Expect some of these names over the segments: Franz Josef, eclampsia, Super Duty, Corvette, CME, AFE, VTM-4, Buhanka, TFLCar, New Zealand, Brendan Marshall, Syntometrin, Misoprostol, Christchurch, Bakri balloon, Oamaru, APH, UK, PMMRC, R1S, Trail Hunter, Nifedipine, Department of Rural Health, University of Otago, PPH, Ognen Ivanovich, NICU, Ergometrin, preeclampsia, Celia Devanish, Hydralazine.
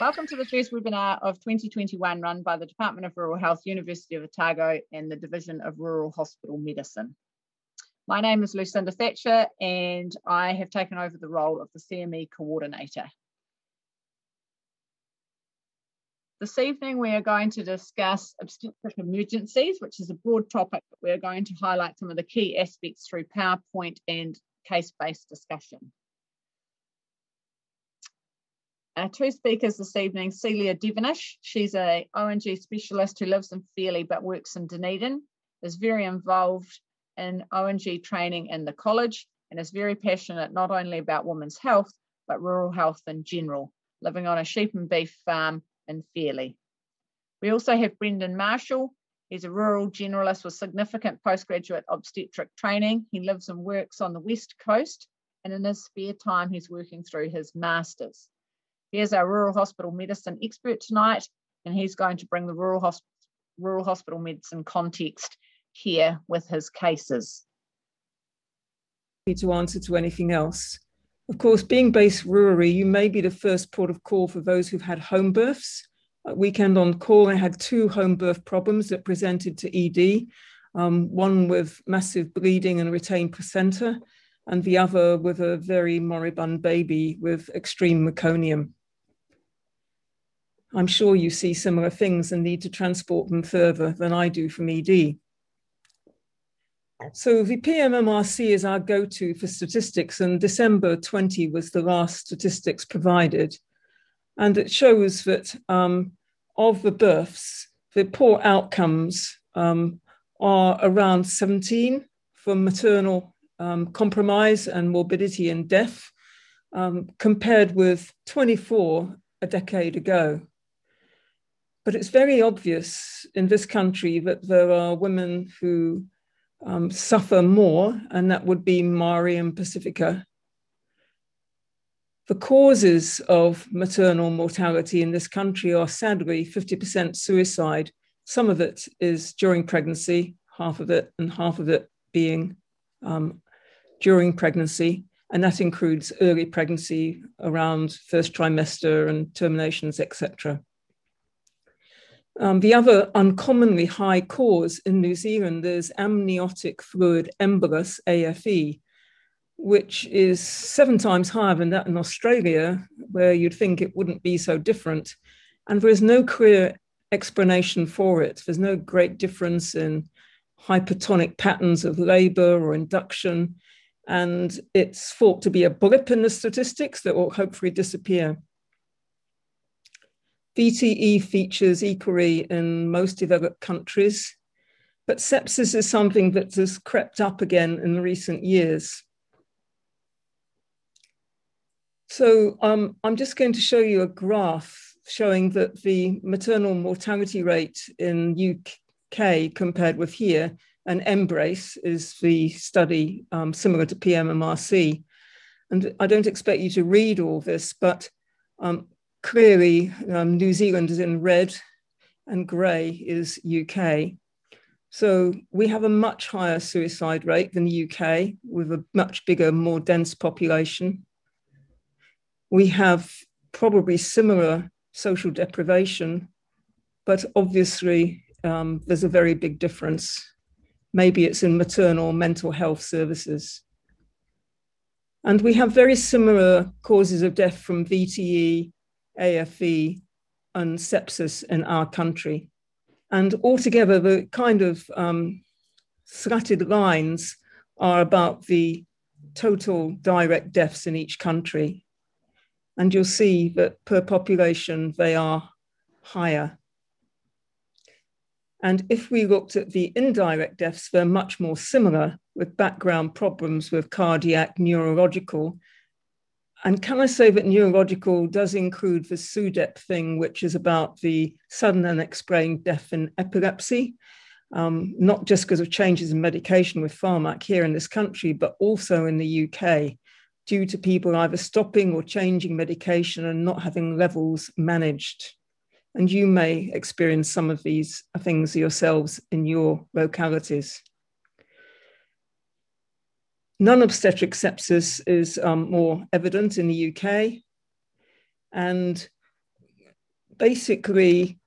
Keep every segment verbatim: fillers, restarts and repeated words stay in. Welcome to the first webinar of twenty twenty-one, run by the Department of Rural Health, University of Otago and the Division of Rural Hospital Medicine. My name is Lucinda Thatcher and I have taken over the role of the C M E Coordinator. This evening we are going to discuss obstetric emergencies, which is a broad topic, but we are going to highlight some of the key aspects through PowerPoint and case-based discussion. Our two speakers this evening, Celia Devanish. She's an O N G specialist who lives in Fairley but works in Dunedin, is very involved in O N G training in the college and is very passionate not only about women's health but rural health in general, living on a sheep and beef farm in Fairley. We also have Brendan Marshall. He's a rural generalist with significant postgraduate obstetric training. He lives and works on the West Coast and in his spare time he's working through his master's. Here's our rural hospital medicine expert tonight, and he's going to bring the rural, hosp rural hospital medicine context here with his cases. To answer to anything else. Of course, being based rurally, you may be the first port of call for those who've had home births. At Weekend on Call, I had two home birth problems that presented to E D, um, one with massive bleeding and retained placenta, and the other with a very moribund baby with extreme meconium. I'm sure you see similar things and need to transport them further than I do from E D. So the P M M R C is our go-to for statistics, and December twenty was the last statistics provided. And it shows that um, of the births, the poor outcomes um, are around seventeen for maternal um, compromise and morbidity and death, um, compared with twenty-four a decade ago. But it's very obvious in this country that there are women who um, suffer more, and that would be Māori and Pacifica. The causes of maternal mortality in this country are sadly fifty percent suicide. Some of it is during pregnancy, half of it, and half of it being um, during pregnancy. And that includes early pregnancy, around first trimester and terminations, et cetera. Um, the other uncommonly high cause in New Zealand is amniotic fluid embolus, A F E, which is seven times higher than that in Australia, where you'd think it wouldn't be so different. And there is no clear explanation for it. There's no great difference in hypertonic patterns of labor or induction. And it's thought to be a blip in the statistics that will hopefully disappear. V T E features equally in most developed countries, but sepsis is something that has crept up again in recent years. So um, I'm just going to show you a graph showing that the maternal mortality rate in U K compared with here, and EMBRACE is the study um, similar to P M M R C. And I don't expect you to read all this, but um, clearly um, New Zealand is in red and grey is U K. So we have a much higher suicide rate than the U K with a much bigger, more dense population. We have probably similar social deprivation, but obviously um, there's a very big difference. Maybe it's in maternal mental health services. And we have very similar causes of death from V T E, A F E, and sepsis in our country. And altogether, the kind of um, slatted lines are about the total direct deaths in each country. And you'll see that per population, they are higher. And if we looked at the indirect deaths, they're much more similar, with background problems with cardiac, neurological. And can I say that neurological does include the SUDEP thing, which is about the sudden and unexplained death in epilepsy, um, not just because of changes in medication with Pharmac here in this country, but also in the U K, due to people either stopping or changing medication and not having levels managed. And you may experience some of these things yourselves in your localities. Non-obstetric sepsis is um, more evident in the U K. And basically,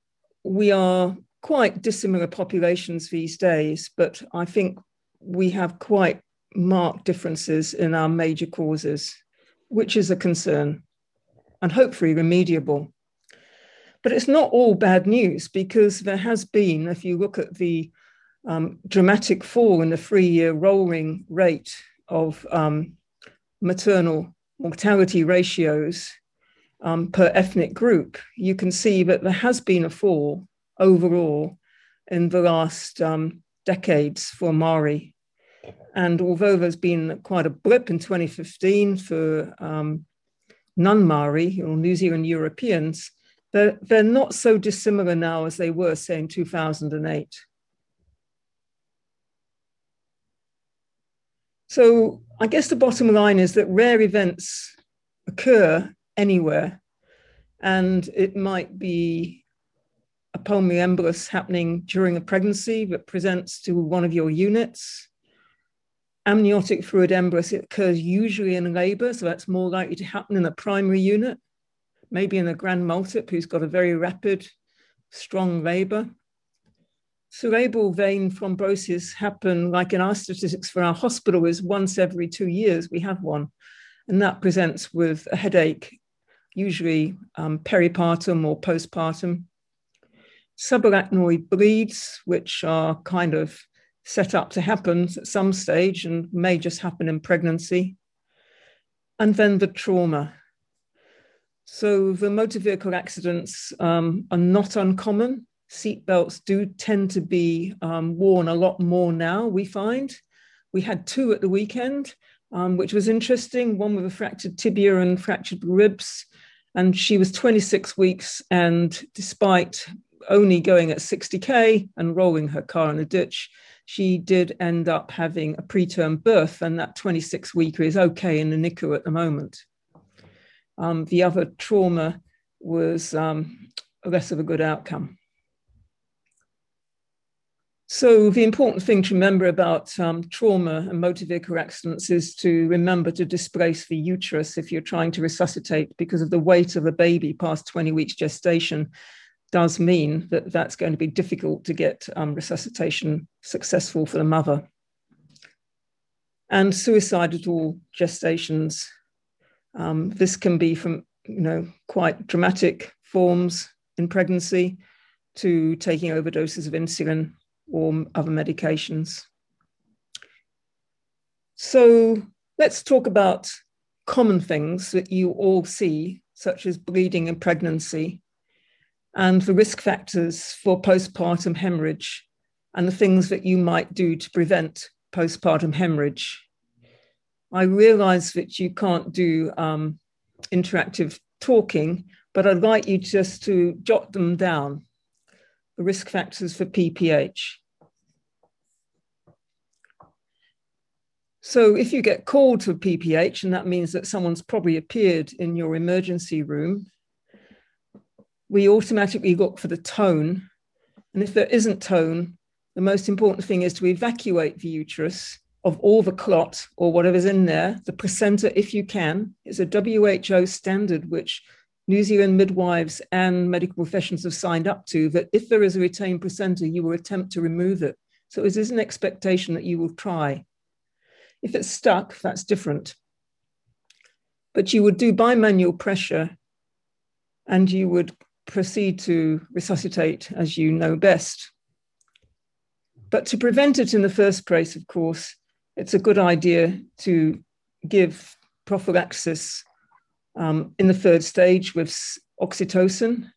we are quite dissimilar populations these days, but I think we have quite marked differences in our major causes, which is a concern and hopefully remediable. But it's not all bad news, because there has been, if you look at the um, dramatic fall in the three-year rolling rate of um, maternal mortality ratios um, per ethnic group, you can see that there has been a fall overall in the last um, decades for Māori. And although there's been quite a blip in twenty fifteen for um, non-Māori or New Zealand Europeans, they're, they're not so dissimilar now as they were, say, in two thousand eight. So I guess the bottom line is that rare events occur anywhere, and it might be a pulmonary embolus happening during a pregnancy that presents to one of your units. Amniotic fluid embolus, it occurs usually in labor, so that's more likely to happen in a primary unit, maybe in a grand multip who's got a very rapid, strong labor. Cerebral vein thrombosis happen, like in our statistics for our hospital, is once every two years we have one, and that presents with a headache, usually um, peripartum or postpartum. Subarachnoid bleeds, which are kind of set up to happen at some stage and may just happen in pregnancy. And then the trauma. So the motor vehicle accidents um, are not uncommon. Seatbelts do tend to be um, worn a lot more now, we find. We had two at the weekend, um, which was interesting. One with a fractured tibia and fractured ribs. And she was twenty-six weeks, and despite only going at sixty K and rolling her car in a ditch, she did end up having a preterm birth, and that twenty-six weeker is okay in the N I C U at the moment. Um, the other trauma was um, less of a good outcome. So the important thing to remember about um, trauma and motor vehicle accidents is to remember to displace the uterus if you're trying to resuscitate, because of the weight of a baby past twenty weeks gestation does mean that that's going to be difficult to get um, resuscitation successful for the mother. And suicide at all gestations. Um, this can be from, you know, quite dramatic forms in pregnancy to taking overdoses of insulin or other medications. So let's talk about common things that you all see, such as bleeding in pregnancy, and the risk factors for postpartum hemorrhage, and the things that you might do to prevent postpartum hemorrhage. I realize that you can't do um, interactive talking, but I'd like you just to jot them down. The risk factors for P P H. So if you get called for P P H, and that means that someone's probably appeared in your emergency room, we automatically look for the tone. And if there isn't tone, the most important thing is to evacuate the uterus of all the clot or whatever's in there, the placenta if you can. It's a W H O standard which New Zealand midwives and medical professionals have signed up to, that if there is a retained placenta, you will attempt to remove it. So it is an expectation that you will try. If it's stuck, that's different. But you would do bimanual pressure, and you would proceed to resuscitate as you know best. But to prevent it in the first place, of course, it's a good idea to give prophylaxis um, in the third stage with oxytocin,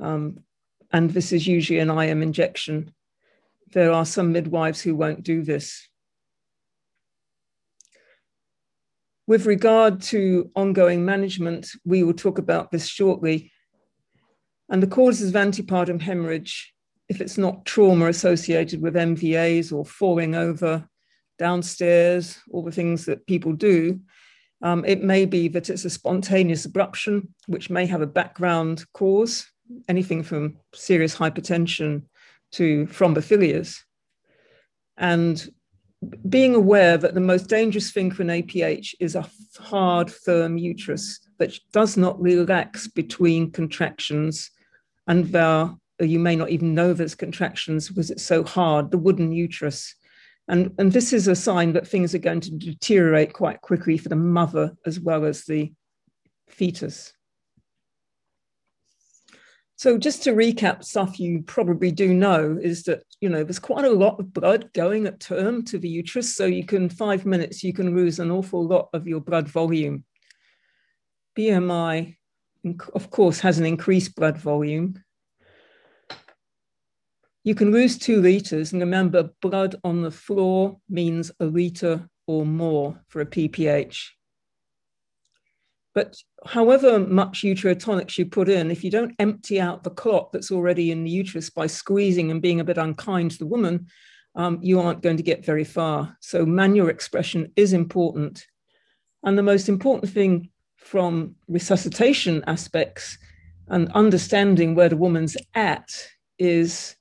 um, and this is usually an I M injection. There are some midwives who won't do this. With regard to ongoing management, we will talk about this shortly. And the causes of antepartum hemorrhage, if it's not trauma associated with M V As or falling over downstairs, all the things that people do, um, it may be that it's a spontaneous abruption, which may have a background cause, anything from serious hypertension to thrombophilias. And being aware that the most dangerous thing for an A P H is a hard, firm uterus that does not relax between contractions and there, you may not even know that it's contractions because it's so hard, the wooden uterus. And, and this is a sign that things are going to deteriorate quite quickly for the mother as well as the fetus. So just to recap stuff you probably do know is that, you know, there's quite a lot of blood going at term to the uterus. So you can, five minutes, you can lose an awful lot of your blood volume. B M I, of course, has an increased blood volume. You can lose two litres, and remember, blood on the floor means a litre or more for a P P H. But however much uterotonics you put in, if you don't empty out the clot that's already in the uterus by squeezing and being a bit unkind to the woman, um, you aren't going to get very far. So manual expression is important. And the most important thing from resuscitation aspects and understanding where the woman's at is,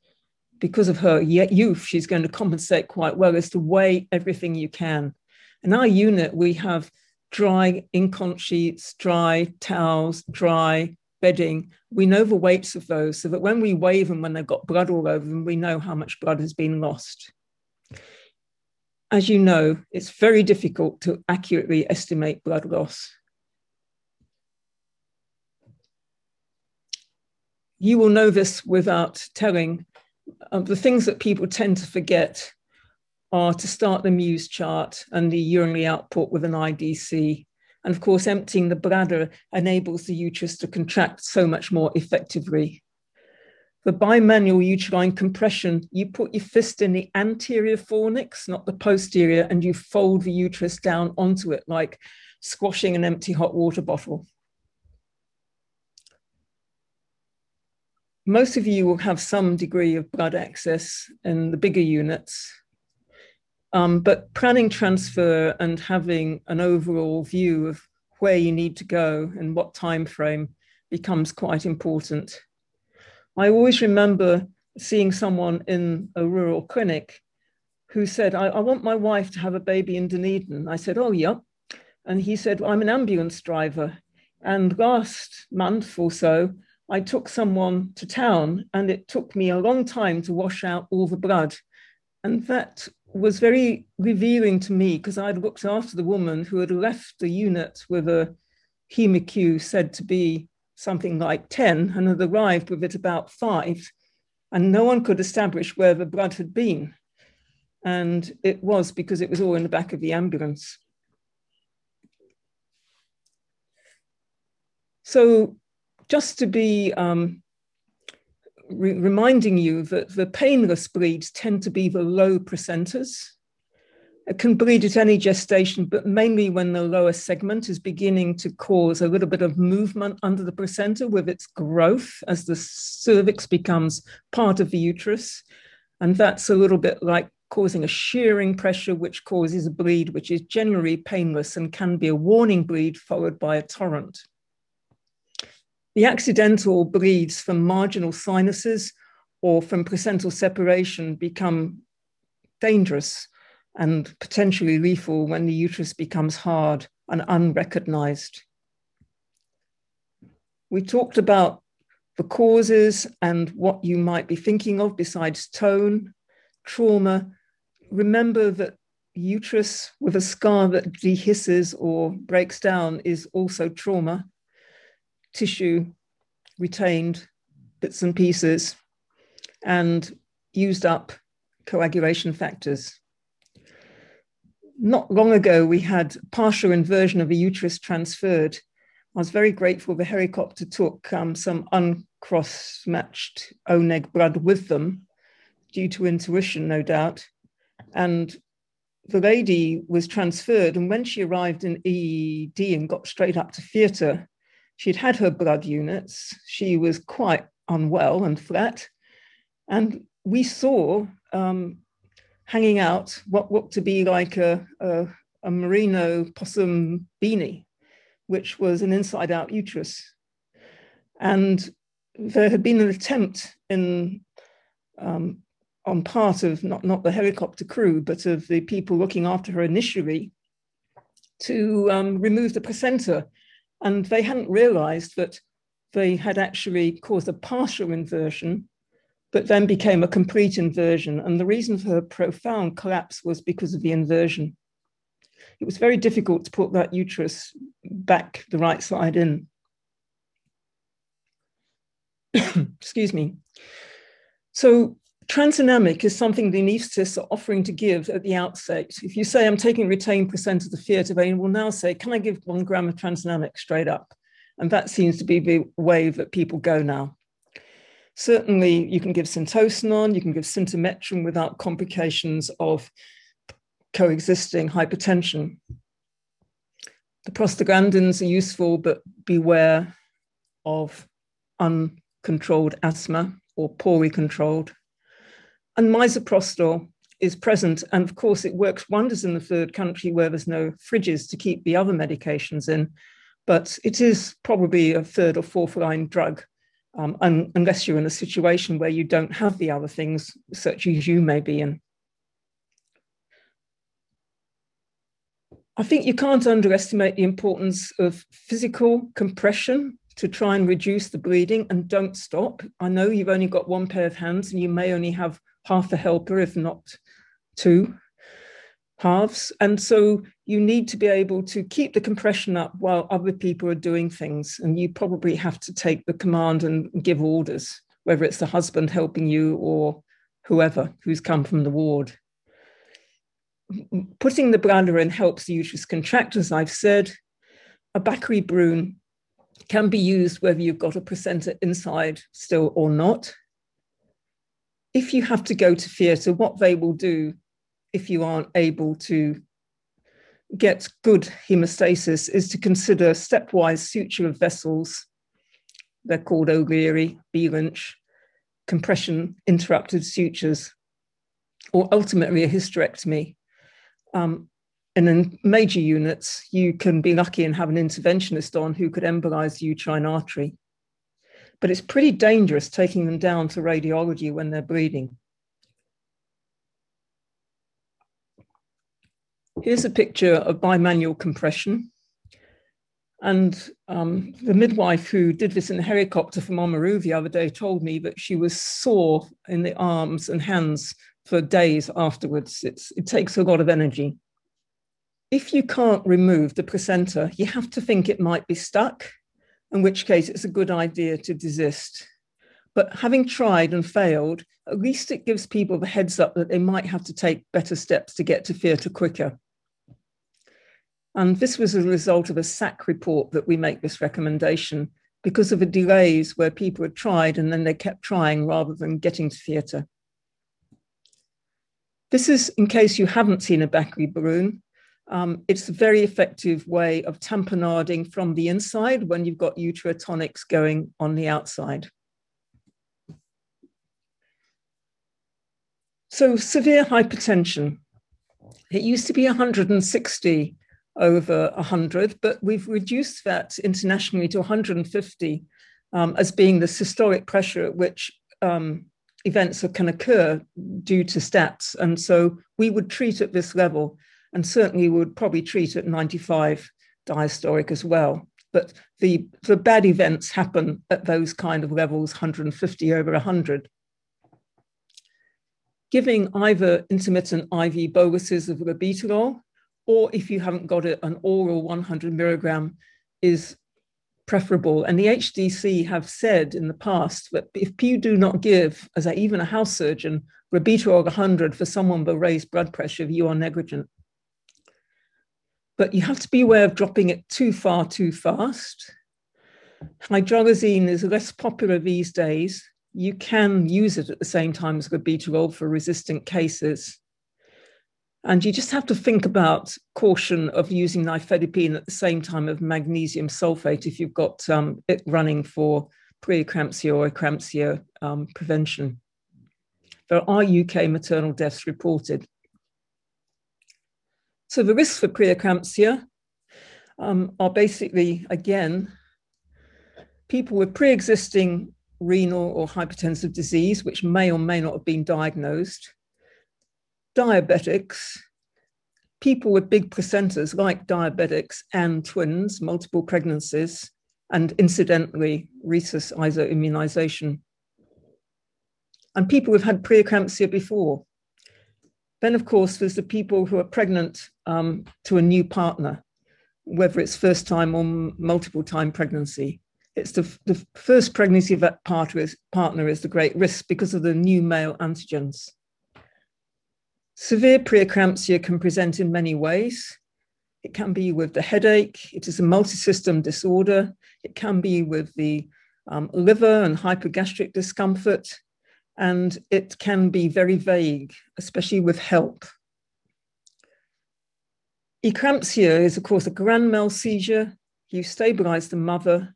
because of her youth, she's going to compensate quite well, is to weigh everything you can. In our unit, we have dry incon sheets, dry towels, dry bedding. We know the weights of those so that when we weigh them, when they've got blood all over them, we know how much blood has been lost. As you know, it's very difficult to accurately estimate blood loss. You will know this without telling. Um, the things that people tend to forget are to start the Muse chart and the urinary output with an I D C. And of course, emptying the bladder enables the uterus to contract so much more effectively. For bimanual uterine compression, you put your fist in the anterior fornix, not the posterior, and you fold the uterus down onto it like squashing an empty hot water bottle. Most of you will have some degree of blood access in the bigger units. Um, but planning transfer and having an overall view of where you need to go and what time frame becomes quite important. I always remember seeing someone in a rural clinic who said, I, I want my wife to have a baby in Dunedin. I said, oh, yeah. And he said, well, I'm an ambulance driver. And last month or so, I took someone to town and it took me a long time to wash out all the blood. And that was very revealing to me because I'd looked after the woman who had left the unit with a hemocue said to be something like ten and had arrived with it about five, and no one could establish where the blood had been. And it was because it was all in the back of the ambulance. So just to be um, re reminding you that the painless bleeds tend to be the low placenters. It can bleed at any gestation, but mainly when the lower segment is beginning to cause a little bit of movement under the placenta with its growth as the cervix becomes part of the uterus. And that's a little bit like causing a shearing pressure, which causes a bleed, which is generally painless and can be a warning bleed followed by a torrent. The accidental bleeds from marginal sinuses or from placental separation become dangerous and potentially lethal when the uterus becomes hard and unrecognized. We talked about the causes and what you might be thinking of besides tone, trauma. Remember that uterus with a scar that dehisces or breaks down is also trauma. Tissue, retained bits and pieces, and used up coagulation factors. Not long ago, we had partial inversion of a uterus transferred. I was very grateful the helicopter took um, some uncross-matched O N E G blood with them, due to intuition, no doubt. And the lady was transferred, and when she arrived in E D and got straight up to theatre, she'd had her blood units. She was quite unwell and flat. And we saw um, hanging out what looked to be like a, a, a merino possum beanie, which was an inside out uterus. And there had been an attempt in, um, on part of not, not the helicopter crew, but of the people looking after her initially to um, remove the placenta. And they hadn't realized that they had actually caused a partial inversion, but then became a complete inversion. And the reason for her profound collapse was because of the inversion. It was very difficult to put that uterus back the right side in. Excuse me. So transunamic is something the anaesthetists are offering to give at the outset. If you say, I'm taking retained percent of the theatre vein, will now say, can I give one gram of transunamic straight up? And that seems to be the way that people go now. Certainly, you can give syntocinon, you can give syntometrin without complications of coexisting hypertension. The prostaglandins are useful, but beware of uncontrolled asthma or poorly controlled. And misoprostol is present, and of course it works wonders in the third country where there's no fridges to keep the other medications in, but it is probably a third or fourth line drug, um, un unless you're in a situation where you don't have the other things, such as you may be in. I think you can't underestimate the importance of physical compression to try and reduce the bleeding, and don't stop. I know you've only got one pair of hands and you may only have half a helper, if not two halves. And so you need to be able to keep the compression up while other people are doing things. And you probably have to take the command and give orders, whether it's the husband helping you or whoever who's come from the ward. Putting the bladder in helps the uterus contract, as I've said. A Bakri balloon can be used whether you've got a placenta inside still or not. If you have to go to theatre, what they will do if you aren't able to get good hemostasis is to consider stepwise suture of vessels. They're called O'Leary, B. Lynch, compression interrupted sutures, or ultimately a hysterectomy. Um, and in major units, you can be lucky and have an interventionist on who could embolize the uterine artery. But it's pretty dangerous taking them down to radiology when they're bleeding. Here's a picture of bimanual compression. And um, the midwife who did this in the helicopter from Oamaru the other day told me that she was sore in the arms and hands for days afterwards. It's, it takes a lot of energy. If you can't remove the placenta, you have to think it might be stuck, in which case it's a good idea to desist. But having tried and failed, at least it gives people the heads up that they might have to take better steps to get to theatre quicker. And this was a result of a S A C report that we make this recommendation because of the delays where people had tried and then they kept trying rather than getting to theatre. This is, in case you haven't seen a Bakri balloon, um, it's a very effective way of tamponading from the inside when you've got uterotonics going on the outside. So severe hypertension. It used to be one hundred and sixty over one hundred, but we've reduced that internationally to one hundred and fifty um, as being the systolic pressure at which um, events that can occur due to stats. And so we would treat at this level, and certainly would probably treat at ninety-five diastolic as well. But the, the bad events happen at those kind of levels, one hundred and fifty over one hundred. Giving either intermittent I V boluses of labetalol, or if you haven't got it, an oral one hundred milligram is preferable. And the H D C have said in the past that if you do not give, as a, even a house surgeon, labetalol one hundred for someone with raised blood pressure, you are negligent. But you have to be aware of dropping it too far too fast. Hydralazine is less popular these days. You can use it at the same time as labetalol for resistant cases. And you just have to think about caution of using nifedipine at the same time of magnesium sulfate if you've got um, it running for preeclampsia or eclampsia um, prevention. There are U K maternal deaths reported. So the risks for preeclampsia um, are basically, again, people with pre-existing renal or hypertensive disease, which may or may not have been diagnosed, diabetics, people with big placentas like diabetics and twins, multiple pregnancies, and incidentally rhesus isoimmunization. And people who've had preeclampsia before. Then, of course, there's the people who are pregnant um, to a new partner, whether it's first time or multiple time pregnancy. It's the, the first pregnancy of that partner is, partner is the great risk because of the new male antigens. Severe preeclampsia can present in many ways. It can be with the headache. It is a multisystem disorder. It can be with the um, liver and hypogastric discomfort. And it can be very vague, especially with HELP. Eclampsia is, of course, a grand mal seizure. You stabilize the mother.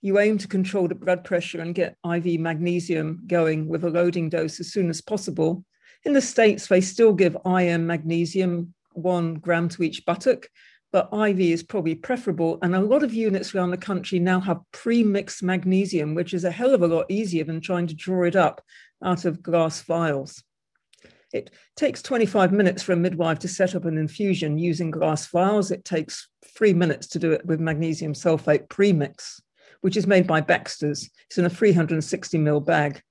You aim to control the blood pressure and get I V magnesium going with a loading dose as soon as possible. In the States, they still give I M magnesium, one gram to each buttock, but I V is probably preferable. And a lot of units around the country now have pre-mixed magnesium, which is a hell of a lot easier than trying to draw it up out of glass vials. It takes twenty-five minutes for a midwife to set up an infusion using glass vials. It takes three minutes to do it with magnesium sulfate premix, which is made by Baxter's. It's in a three hundred sixty milliliter bag.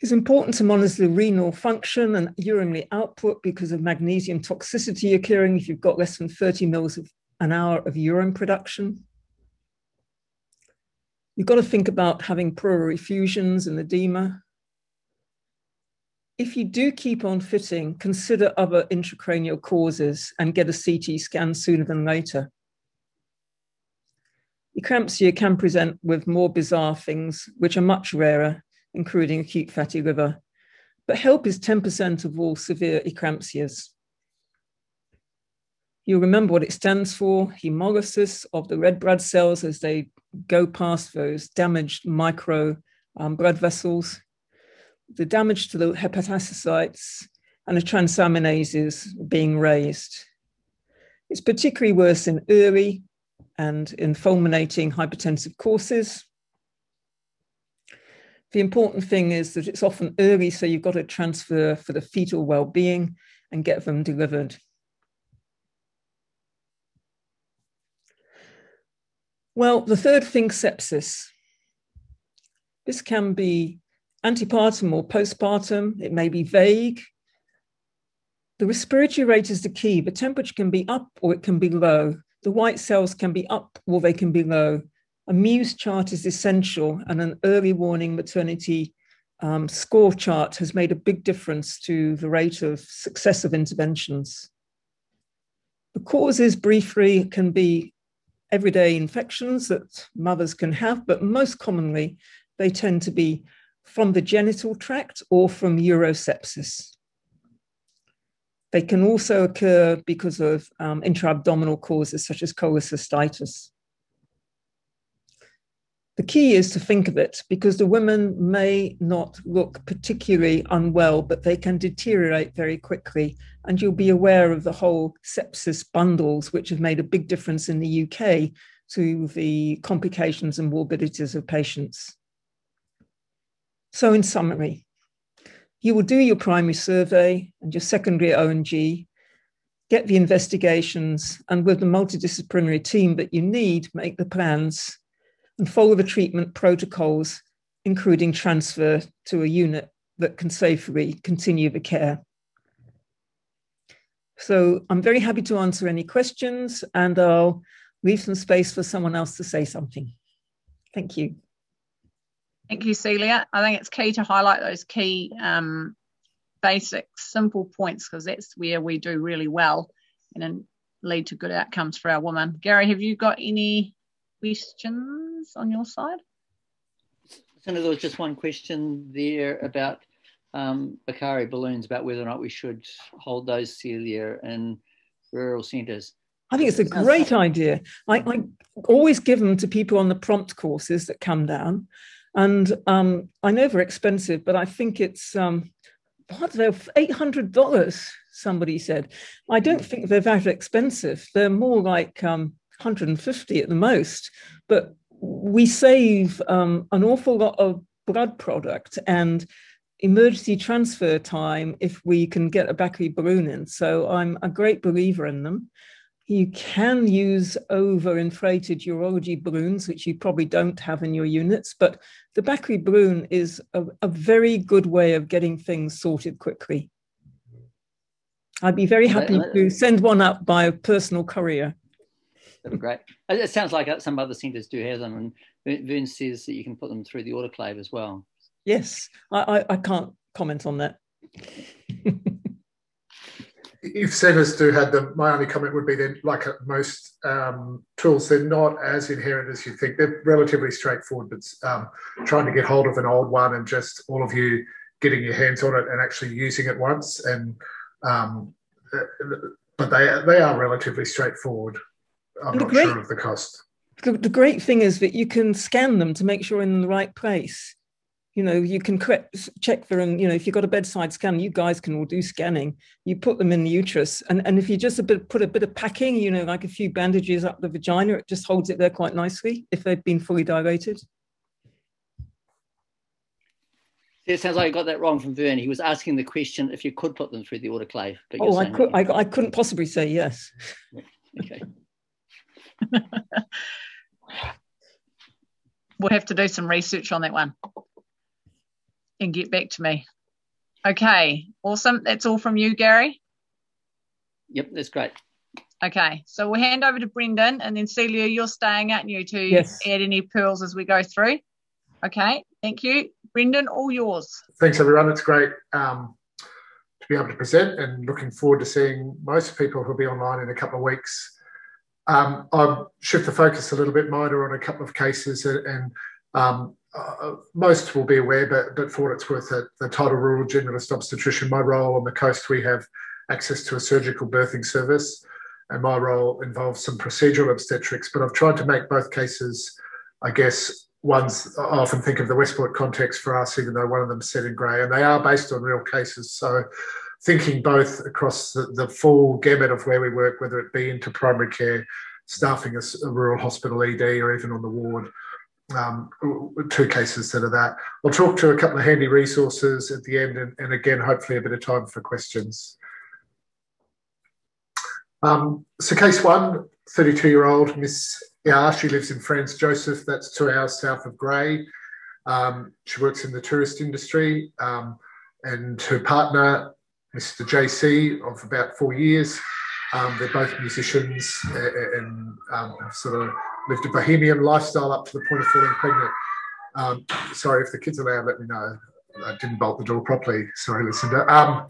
It's important to monitor the renal function and urinary output because of magnesium toxicity occurring if you've got less than thirty mils of an hour of urine production. You've got to think about having pleural effusions and edema. If you do keep on fitting, consider other intracranial causes and get a C T scan sooner than later. Eclampsia can present with more bizarre things, which are much rarer, including acute fatty liver. But HELP is ten percent of all severe eclampsias. You'll remember what it stands for, hemolysis of the red blood cells as they go past those damaged micro um, blood vessels, the damage to the hepatocytes, and the transaminases being raised. It's particularly worse in early and in fulminating hypertensive courses. The important thing is that it's often early, so you've got to transfer for the fetal well-being and get them delivered. Well, the third thing, sepsis. This can be antepartum or postpartum. It may be vague. The respiratory rate is the key. The temperature can be up or it can be low. The white cells can be up or they can be low. A Muse chart is essential, and an early warning maternity um, score chart has made a big difference to the rate of success of interventions. The causes briefly can be everyday infections that mothers can have, but most commonly they tend to be from the genital tract or from urosepsis. They can also occur because of um, intra-abdominal causes such as cholecystitis. The key is to think of it because the women may not look particularly unwell, but they can deteriorate very quickly. And you'll be aware of the whole sepsis bundles, which have made a big difference in the U K to the complications and morbidities of patients. So in summary, you will do your primary survey and your secondary O N G, get the investigations, and with the multidisciplinary team that you need, make the plans and follow the treatment protocols, including transfer to a unit that can safely continue the care. So I'm very happy to answer any questions, and I'll leave some space for someone else to say something. Thank you. Thank you, Celia. I think it's key to highlight those key um, basic, simple points, because that's where we do really well and then lead to good outcomes for our women. Gary, have you got any questions on your side? Senator, there was just one question there about um, Bakri balloons, about whether or not we should hold those, Celia, in rural centres. I think it's a great idea. I, I always give them to people on the prompt courses that come down, and um, I know they're expensive, but I think it's um, what, they're eight hundred dollars. Somebody said. I don't think they're that expensive. They're more like um, one hundred and fifty at the most, but we save um, an awful lot of blood product and emergency transfer time if we can get a Bakri balloon in. So I'm a great believer in them. You can use over-inflated urology balloons, which you probably don't have in your units, but the Bakri balloon is a, a very good way of getting things sorted quickly. I'd be very happy uh, to send one up by a personal courier. That'd be great. It sounds like some other centres do have them, and Vern says that you can put them through the autoclave as well. Yes, I, I, I can't comment on that. If centres do have them, my only comment would be then, like most um, tools, they're not as inherent as you think. They're relatively straightforward, but um, trying to get hold of an old one and just all of you getting your hands on it and actually using it once. And um, but they they are relatively straightforward. I'm not great, sure of the cost. The, the great thing is that you can scan them to make sure in the right place. You know, you can correct, check for, and, you know, if you've got a bedside scan, you guys can all do scanning. You put them in the uterus. And, and if you just a bit, put a bit of packing, you know, like a few bandages up the vagina, it just holds it there quite nicely if they've been fully dilated. It sounds like I got that wrong from Vern. He was asking the question if you could put them through the autoclave. But oh, I, could, I, I couldn't possibly say yes. Okay. We'll have to do some research on that one and get back to me. Okay, awesome. That's all from you, Gary? Yep, that's great. Okay, so we'll hand over to Brendan, and then Celia, you're staying, aren't you, to yes. add any pearls as we go through? Okay, thank you. Brendan, all yours. Thanks, everyone. It's great um, to be able to present, and looking forward to seeing most people who'll be online in a couple of weeks. Um, I'll shift the focus a little bit minor on a couple of cases, and, and um, Uh, most will be aware, but, but for what it's worth, at the title Rural Generalist Obstetrician, my role on the coast, we have access to a surgical birthing service, and my role involves some procedural obstetrics, but I've tried to make both cases, I guess, ones I often think of the Westport context for us, even though one of them is set in grey, and they are based on real cases, so thinking both across the, the full gamut of where we work, whether it be into primary care, staffing a, a rural hospital E D, or even on the ward. Um, two cases that are that. I'll talk to a couple of handy resources at the end, and, and again, hopefully a bit of time for questions. Um, so case one, thirty-two-year-old Miss R. She lives in Franz Josef, that's two hours south of Grey. Um, she works in the tourist industry, um, and her partner, Mister J C, of about four years. Um, they're both musicians and um, sort of lived a bohemian lifestyle up to the point of falling pregnant. Um, sorry, if the kids are loud, let me know. I didn't bolt the door properly. Sorry, Lucinda. Um,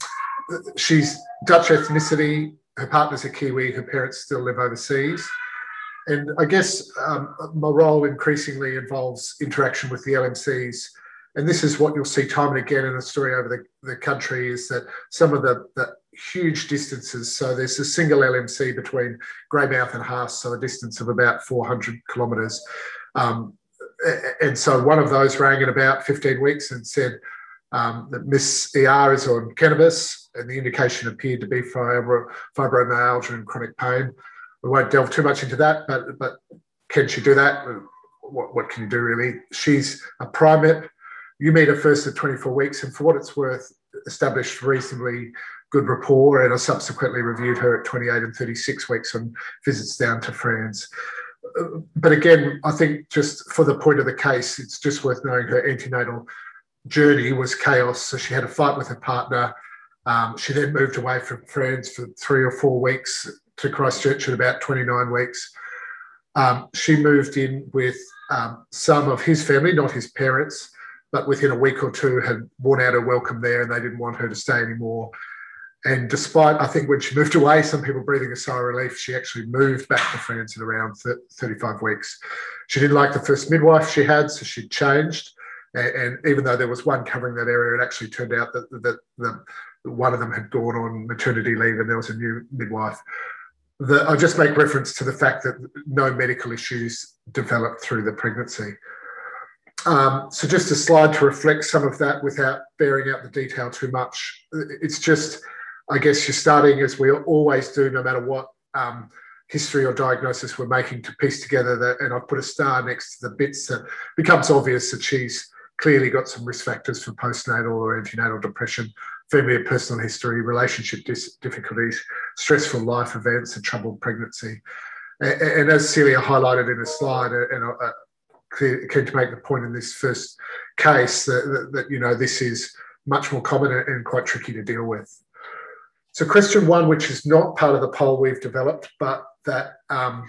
she's Dutch ethnicity. Her partner's a Kiwi. Her parents still live overseas. And I guess um, my role increasingly involves interaction with the L M Cs. And this is what you'll see time and again in a story over the, the country, is that some of the, the huge distances. So there's a single L M C between Greymouth and Haas, so a distance of about four hundred kilometres. Um, and so one of those rang in about fifteen weeks and said um, that Miss E R is on cannabis, and the indication appeared to be fibromyalgia and chronic pain. We won't delve too much into that, but, but can she do that? What, what can you do, really? She's a primate. You meet her first at twenty-four weeks, and for what it's worth, established reasonably good rapport, and I subsequently reviewed her at twenty-eight and thirty-six weeks on visits down to France. But again, I think just for the point of the case, it's just worth knowing her antenatal journey was chaos. So she had a fight with her partner. Um, she then moved away from France for three or four weeks to Christchurch at about twenty-nine weeks. Um, she moved in with um, some of his family, not his parents, but within a week or two had worn out her welcome there, and they didn't want her to stay anymore. And despite, I think when she moved away, some people breathing a sigh of relief, she actually moved back to France at around thirty-five weeks. She didn't like the first midwife she had, so she changed. And, and even though there was one covering that area, it actually turned out that, that, that one of them had gone on maternity leave and there was a new midwife. The, I just make reference to the fact that no medical issues developed through the pregnancy. Um, so just a slide to reflect some of that without bearing out the detail too much. It's just, I guess you're starting, as we always do, no matter what um, history or diagnosis we're making, to piece together that, and I've put a star next to the bits that becomes obvious that she's clearly got some risk factors for postnatal or antenatal depression, family and personal history, relationship dis difficulties, stressful life events and troubled pregnancy. And, and as Celia highlighted in a slide, and I came to make the point in this first case that, that, that, you know, this is much more common and quite tricky to deal with. So question one, which is not part of the poll we've developed, but that um,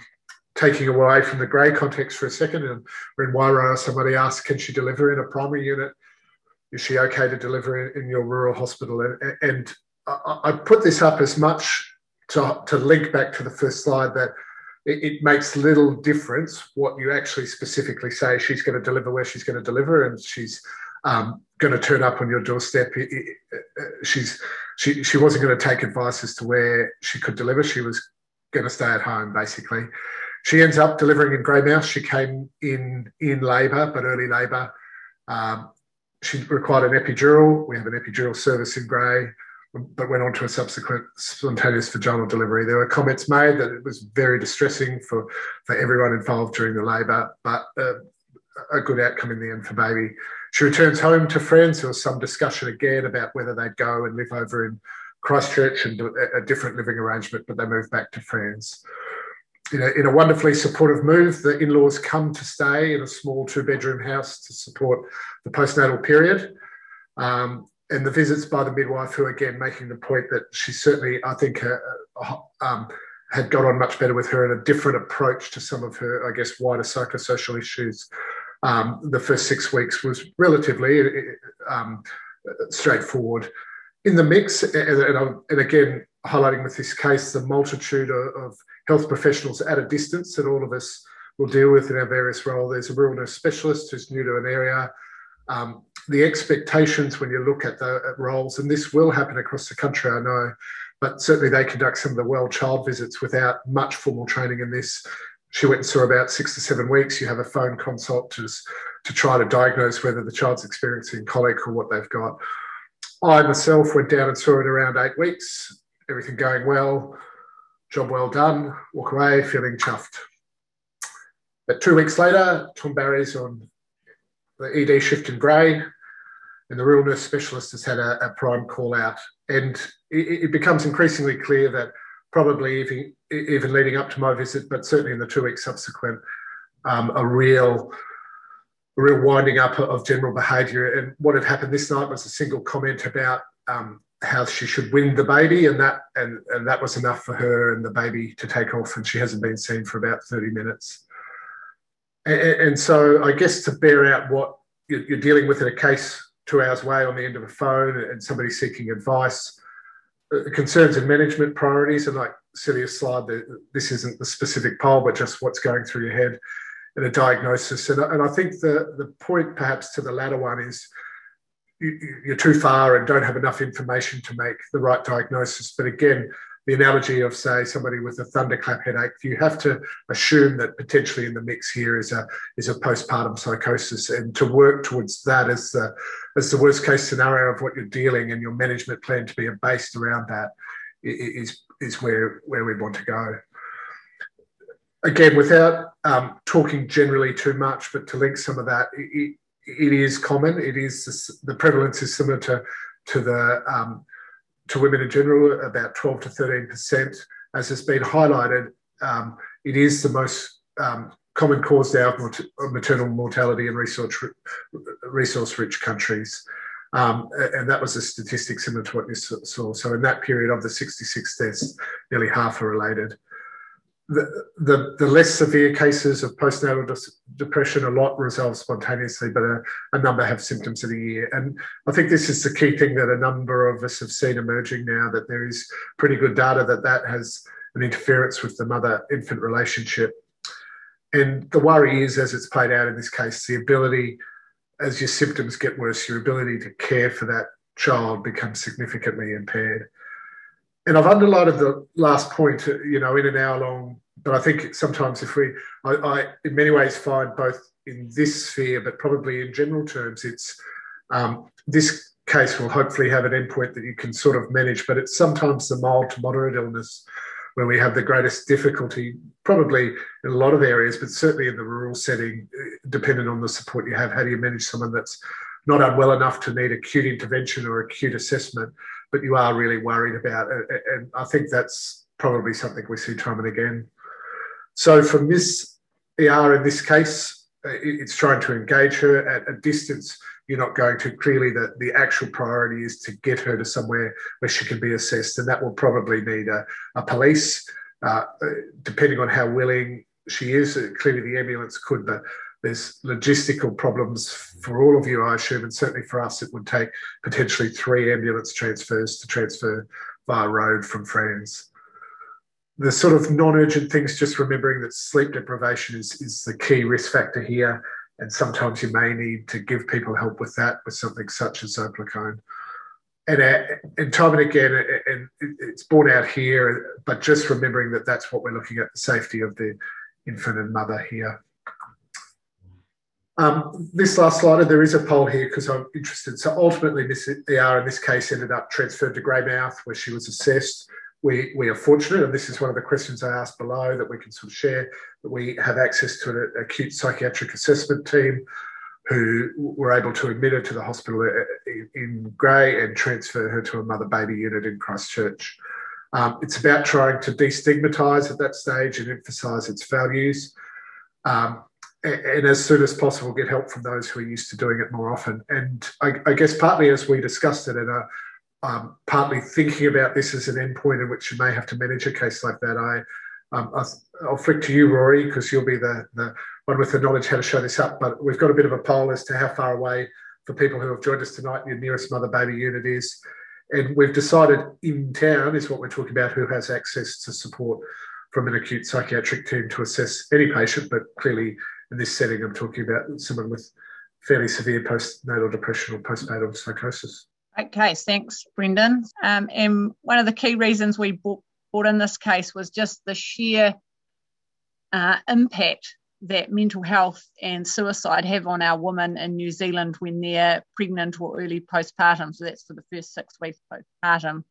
taking away from the grey context for a second, and when Wairau, somebody asked, can she deliver in a primary unit? Is she okay to deliver in, in your rural hospital? And, and I, I put this up as much to, to link back to the first slide that it, it makes little difference what you actually specifically say. She's going to deliver where she's going to deliver, and she's um, going to turn up on your doorstep. It, it, it, she's, she, she wasn't going to take advice as to where she could deliver. She was going to stay at home, basically. She ends up delivering in Greymouth. She came in in labour, but early labour. Um, she required an epidural. We have an epidural service in Grey, but went on to a subsequent spontaneous vaginal delivery. There were comments made that it was very distressing for, for everyone involved during the labour, but uh, a good outcome in the end for baby. She returns home to friends. There was some discussion again about whether they'd go and live over in Christchurch and do a different living arrangement, but they moved back to friends. In a, in a wonderfully supportive move, the in-laws come to stay in a small two-bedroom house to support the postnatal period. Um, and the visits by the midwife, who, again, making the point that she certainly, I think, uh, um, had got on much better with her and a different approach to some of her, I guess, wider psychosocial issues. Um, the first six weeks was relatively um, straightforward. In the mix, and, and, and again, highlighting with this case, the multitude of, of health professionals at a distance that all of us will deal with in our various roles. There's a rural nurse specialist who's new to an area. Um, the expectations when you look at the at roles, and this will happen across the country, I know, but certainly they conduct some of the well child visits without much formal training in this. She went and saw about six to seven weeks. You have a phone consult to, to try to diagnose whether the child's experiencing colic or what they've got. I myself went down and saw it around eight weeks. Everything going well. Job well done, walk away feeling chuffed. But two weeks later, Tom Barry's on the E D shift in Grey, and the rural nurse specialist has had a, a prime call out. And it, it becomes increasingly clear that probably even, even leading up to my visit, but certainly in the two weeks subsequent, um, a real, a real winding up of general behaviour. And what had happened this night was a single comment about um, how she should wind the baby, and that and, and that was enough for her and the baby to take off, and she hasn't been seen for about thirty minutes. And, and so I guess to bear out what you're dealing with in a case two hours away on the end of a phone and somebody seeking advice, concerns and management priorities, and like Celia's slide, this isn't the specific poll, but just what's going through your head, and a diagnosis. And, and I think the, the point perhaps to the latter one is you're too far and don't have enough information to make the right diagnosis. But again, the analogy of, say, somebody with a thunderclap headache, you have to assume that potentially in the mix here is a is a postpartum psychosis, and to work towards that as the as the worst case scenario of what you're dealing, and your management plan to be based around that is is where where we want to go. Again, without um, talking generally too much, but to link some of that. It, It is common. It is the prevalence is similar to to the um, to women in general, about twelve to thirteen percent. As has been highlighted, um, it is the most um, common cause now of maternal mortality in resource resource rich countries, um, and that was a statistic similar to what you saw. So in that period of the sixty-six deaths, nearly half are related. The, the, the less severe cases of postnatal depression, a lot resolve spontaneously, but a, a number have symptoms in a year. And I think this is the key thing that a number of us have seen emerging now, that there is pretty good data that that has an interference with the mother-infant relationship. And the worry is, as it's played out in this case, the ability, as your symptoms get worse, your ability to care for that child becomes significantly impaired. And I've underlined the last point, you know, in an hour long, but I think sometimes if we, I, I in many ways find both in this sphere, but probably in general terms, it's, um, this case will hopefully have an endpoint that you can sort of manage, but it's sometimes the mild to moderate illness where we have the greatest difficulty, probably in a lot of areas, but certainly in the rural setting, depending on the support you have. How do you manage someone that's not unwell enough to need acute intervention or acute assessment? but you are really worried about. And I think that's probably something we see time and again. So from Miss E R in this case, it's trying to engage her at a distance. You're not going to. Clearly, the, the actual priority is to get her to somewhere where she can be assessed, and that will probably need a, a police, uh, depending on how willing she is. Clearly, the ambulance could, but there's logistical problems for all of you, I assume, and certainly for us, it would take potentially three ambulance transfers to transfer via road from Friends. The sort of non-urgent things, just remembering that sleep deprivation is, is the key risk factor here. And sometimes you may need to give people help with that, with something such as zolpidem. And, uh, and time and again, and it's borne out here, but just remembering that that's what we're looking at, the safety of the infant and mother here. Um, this last slide, there is a poll here because I'm interested. So ultimately, Miss E R in this case ended up transferred to Greymouth, where she was assessed. We, we are fortunate, and this is one of the questions I asked below that we can sort of share, that we have access to an acute psychiatric assessment team who were able to admit her to the hospital in, in Grey and transfer her to a mother-baby unit in Christchurch. Um, it's about trying to destigmatise at that stage and emphasise its values, um, and, and as soon as possible get help from those who are used to doing it more often. And I, I guess partly as we discussed it in a Um, partly thinking about this as an endpoint in which you may have to manage a case like that, I, um, I, I'll flick to you, Rory, because you'll be the, the one with the knowledge how to show this up. But we've got a bit of a poll as to how far away, for people who have joined us tonight, your nearest mother-baby unit is. And we've decided in town is what we're talking about, who has access to support from an acute psychiatric team to assess any patient. But clearly in this setting, I'm talking about someone with fairly severe postnatal depression or postnatal psychosis. Okay, thanks, Brendan. Um, and one of the key reasons we brought, brought in this case was just the sheer uh, impact that mental health and suicide have on our women in New Zealand when they're pregnant or early postpartum. So that's for the first six weeks postpartum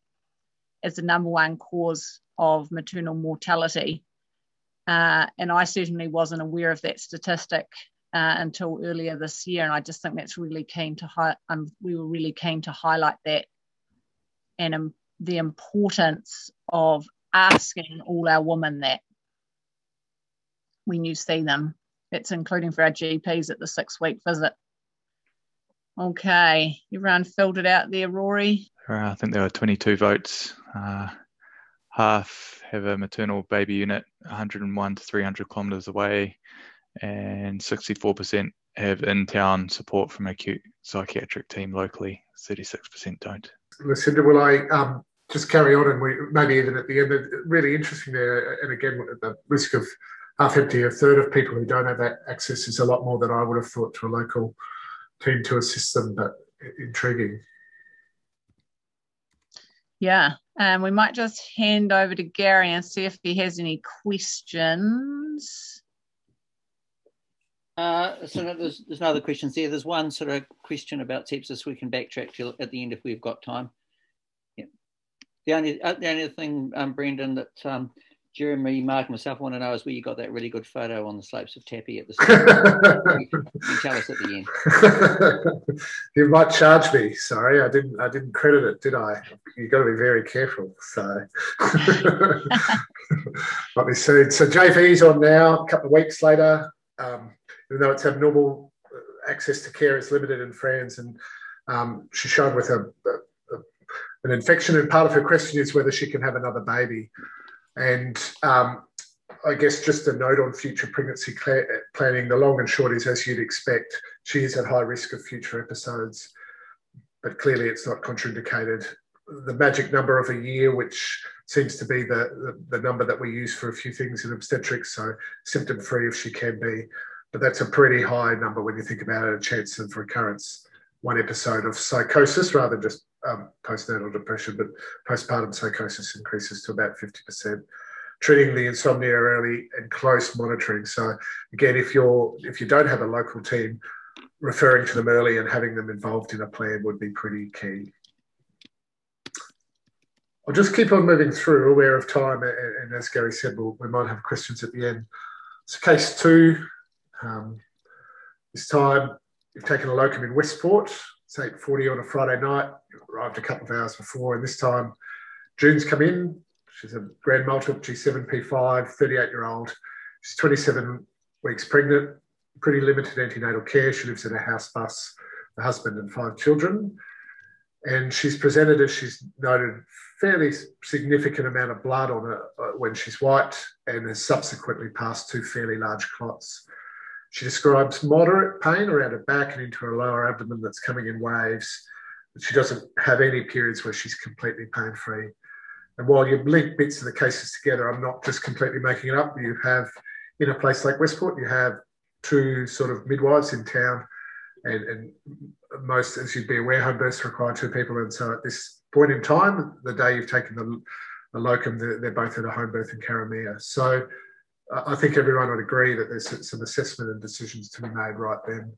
as the number one cause of maternal mortality. Uh, and I certainly wasn't aware of that statistic Uh, until earlier this year, and I just think that's really keen to hi um, we were really keen to highlight that, and um, the importance of asking all our women that when you see them. It's including for our G Ps at the six-week visit. Okay, everyone filled it out there, Rory. I think there were twenty-two votes. Uh, half have a maternal baby unit one oh one to three hundred kilometres away, and sixty-four percent have in-town support from acute psychiatric team locally, thirty-six percent don't. Lucinda, will I um, just carry on, and we, maybe even at the end, really interesting there, and again, at the risk of half empty, a third of people who don't have that access is a lot more than I would have thought to a local team to assist them, but intriguing. Yeah, and um, we might just hand over to Gary and see if he has any questions. Uh, so no, there's, there's no other questions there. There's one sort of question about sepsis we can backtrack to at the end if we've got time. Yeah. The only uh, the only thing, um, Brendan, that um, Jeremy, Mark, and myself want to know is where you got that really good photo on the slopes of Tappy at the start. You can tell us at the end. You might charge me. Sorry, I didn't. I didn't credit it, did I? You've got to be very careful. So. Might be soon. So J V's on now. A couple of weeks later. Um, even though it's abnormal, access to care is limited in France, and um, she's shown with a, a, a, an infection, and part of her question is whether she can have another baby. And um, I guess just a note on future pregnancy planning, the long and short is, as you'd expect, she is at high risk of future episodes, but clearly it's not contraindicated. The magic number of a year, which seems to be the, the, the number that we use for a few things in obstetrics, so symptom-free if she can be. But that's a pretty high number when you think about it, a chance of recurrence, one episode of psychosis rather than just um, postnatal depression, but postpartum psychosis increases to about fifty percent. Treating the insomnia early and close monitoring. So again, if, you're, if you don't have a local team, referring to them early and having them involved in a plan would be pretty key. I'll just keep on moving through, aware of time, and, and as Gary said, we'll, we might have questions at the end. So case two, um, this time you've taken a locum in Westport, say forty on a Friday night, arrived a couple of hours before, and this time June's come in. She's a grand multiple G seven P five, thirty-eight year old. She's twenty-seven weeks pregnant, pretty limited antenatal care. She lives in a house bus, a husband and five children. And she's presented as she's noted fairly significant amount of blood on her when she's wiped, and has subsequently passed two fairly large clots. She describes moderate pain around her back and into her lower abdomen that's coming in waves. But she doesn't have any periods where she's completely pain-free. And while you link bits of the cases together, I'm not just completely making it up. You have, in a place like Westport, you have two sort of midwives in town, and, and most, as you'd be aware, home births require two people. And so at this point in time, the day you've taken the, the locum, they're, they're both at a home birth in Karamea. So uh, I think everyone would agree that there's some assessment and decisions to be made right then.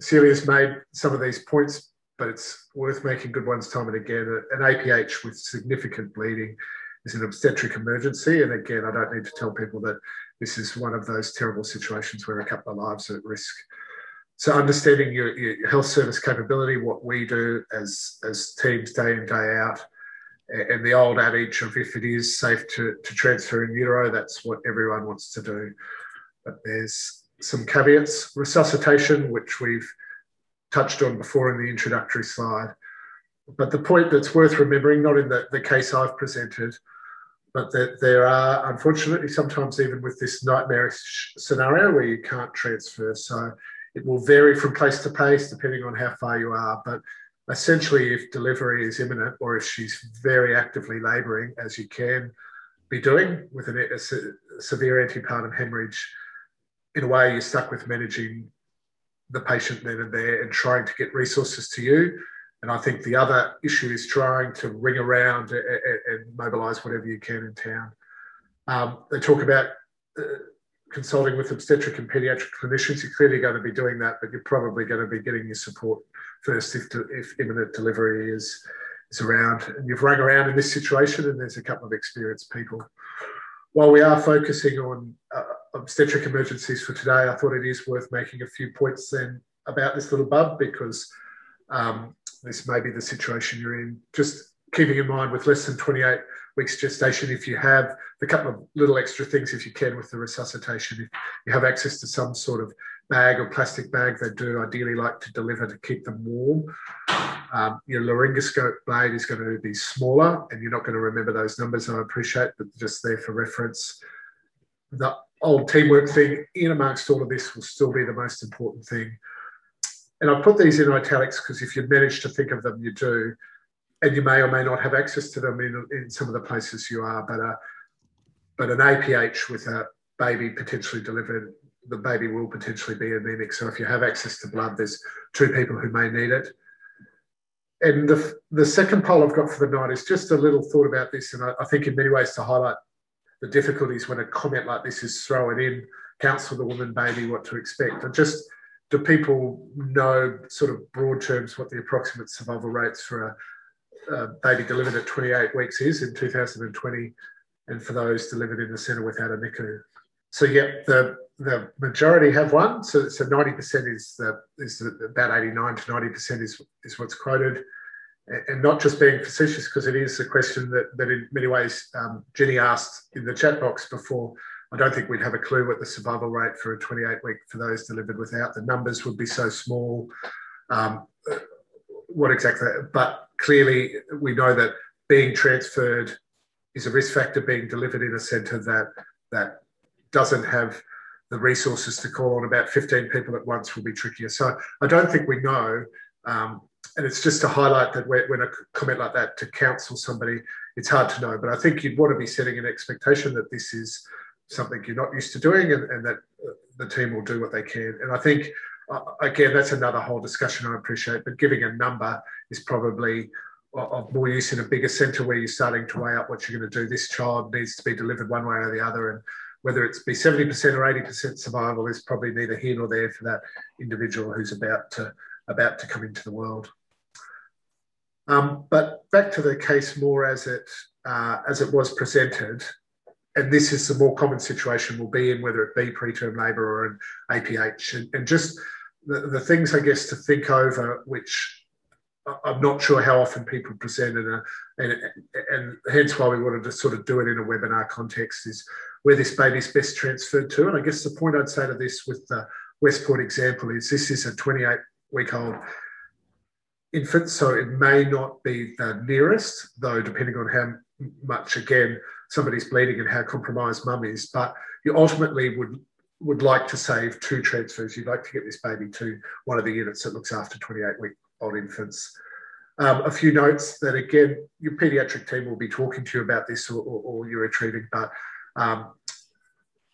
Celia's made some of these points, but it's worth making good ones time and again. An A P H with significant bleeding is an obstetric emergency. And again, I don't need to tell people that this is one of those terrible situations where a couple of lives are at risk. So understanding your, your health service capability, what we do as, as teams day in, day out, and the old adage of if it is safe to, to transfer in utero, that's what everyone wants to do. But there's some caveats. Resuscitation, which we've touched on before in the introductory slide. But the point that's worth remembering, not in the, the case I've presented, but that there are, unfortunately, sometimes even with this nightmarish scenario where you can't transfer. So it will vary from place to place depending on how far you are. But essentially, if delivery is imminent or if she's very actively labouring, as you can be doing with an, a se severe antepartum hemorrhage, in a way you're stuck with managing the patient then and there and trying to get resources to you. And I think the other issue is trying to ring around and, and mobilise whatever you can in town. Um, they talk about uh, consulting with obstetric and paediatric clinicians. You're clearly going to be doing that, but you're probably going to be getting your support first if, to, if imminent delivery is, is around. And you've rung around in this situation, and there's a couple of experienced people. While we are focusing on uh, obstetric emergencies for today, I thought it is worth making a few points then about this little bub, because um, this may be the situation you're in. Just keeping in mind with less than twenty-eight weeks gestation, if you have a couple of little extra things, if you can, with the resuscitation, if you have access to some sort of bag or plastic bag, they do ideally like to deliver to keep them warm. Um, your laryngoscope blade is going to be smaller, and you're not going to remember those numbers, I appreciate, but just there for reference. The old teamwork thing in amongst all of this will still be the most important thing. And I've put these in italics because if you manage to think of them, you do, and you may or may not have access to them in, in some of the places you are, but, uh, but an A P H with a baby potentially delivered, the baby will potentially be anemic. So if you have access to blood, there's two people who may need it. And the, the second poll I've got for the night is just a little thought about this, and I, I think in many ways to highlight the difficulties when a comment like this is thrown in, counsel the woman, baby, what to expect. And just, do people know sort of broad terms what the approximate survival rates for a, a baby delivered at twenty-eight weeks is in two thousand twenty, and for those delivered in the centre without a NICU? So yeah, the, the majority have one. So, so ninety percent is, the, is the, about eighty-nine to ninety percent is, is what's quoted. And not just being facetious, because it is a question that, that in many ways um, Jenny asked in the chat box before. I don't think we'd have a clue what the survival rate for a twenty-eight week for those delivered without. The numbers would be so small. Um, what exactly? But clearly we know that being transferred is a risk factor, being delivered in a centre that, that doesn't have the resources to call on about fifteen people at once will be trickier. So I don't think we know. Um, and it's just to highlight that when a comment like that to counsel somebody, it's hard to know. But I think you'd want to be setting an expectation that this is something you're not used to doing, and, and that the team will do what they can. And I think, again, that's another whole discussion I appreciate, but giving a number is probably of more use in a bigger centre where you're starting to weigh up what you're going to do. This child needs to be delivered one way or the other, and whether it's be seventy percent or eighty percent survival is probably neither here nor there for that individual who's about to, about to come into the world. Um, but back to the case more as it, uh, as it was presented. And this is the more common situation we'll be in, whether it be preterm labour or an A P H. And, and just the, the things, I guess, to think over, which I'm not sure how often people present in a, and, and hence why we wanted to sort of do it in a webinar context, is where this baby's best transferred to. And I guess the point I'd say to this with the Westport example is this is a twenty-eight week old infant, so it may not be the nearest, though, depending on how much, again, somebody's bleeding and how compromised mum is. But you ultimately would would like to save two transfers. You'd like to get this baby to one of the units that looks after twenty-eight week old infants. Um, a few notes that, again, your paediatric team will be talking to you about this, or, or, or you're retrieving, but um,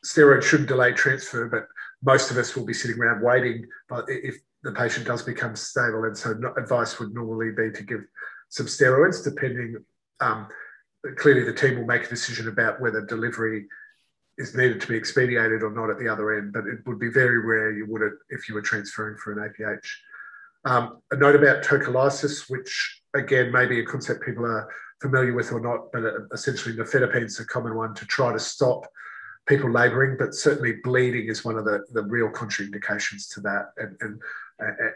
steroids shouldn't delay transfer, but most of us will be sitting around waiting if the patient does become stable, and so advice would normally be to give some steroids, depending, um, clearly the team will make a decision about whether delivery is needed to be expedited or not at the other end, but it would be very rare you would if you were transferring for an A P H. Um, a note about tocolysis, which again may be a concept people are familiar with or not, but essentially nifedipine is a common one to try to stop people labouring, but certainly bleeding is one of the, the real contraindications to that. And, and,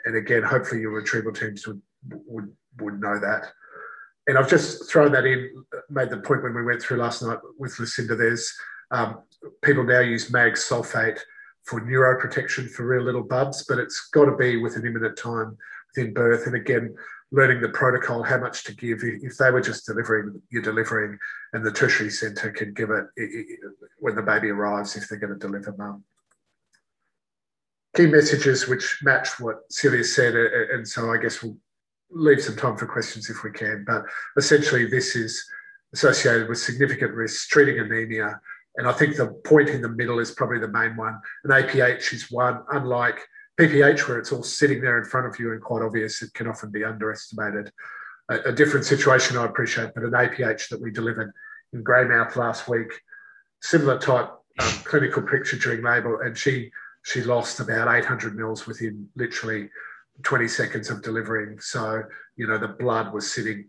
and again, hopefully your retrieval teams would, would, would know that. And I've just thrown that in, made the point when we went through last night with Lucinda, there's um, people now use mag sulfate for neuroprotection for real little bubs, but it's got to be within imminent time, within birth. And again, learning the protocol, how much to give. If they were just delivering, you're delivering, and the tertiary centre can give it when the baby arrives if they're going to deliver mum. Key messages which match what Celia said, and so I guess we'll leave some time for questions if we can, but essentially this is associated with significant risks, treating anaemia, and I think the point in the middle is probably the main one. An A P H is one, unlike P P H, where it's all sitting there in front of you and quite obvious, it can often be underestimated. A, a different situation, I appreciate, but an A P H that we delivered in Greymouth last week, similar type um, clinical picture during labour, and she she lost about eight hundred mils within literally twenty seconds of delivering. So, you know, the blood was sitting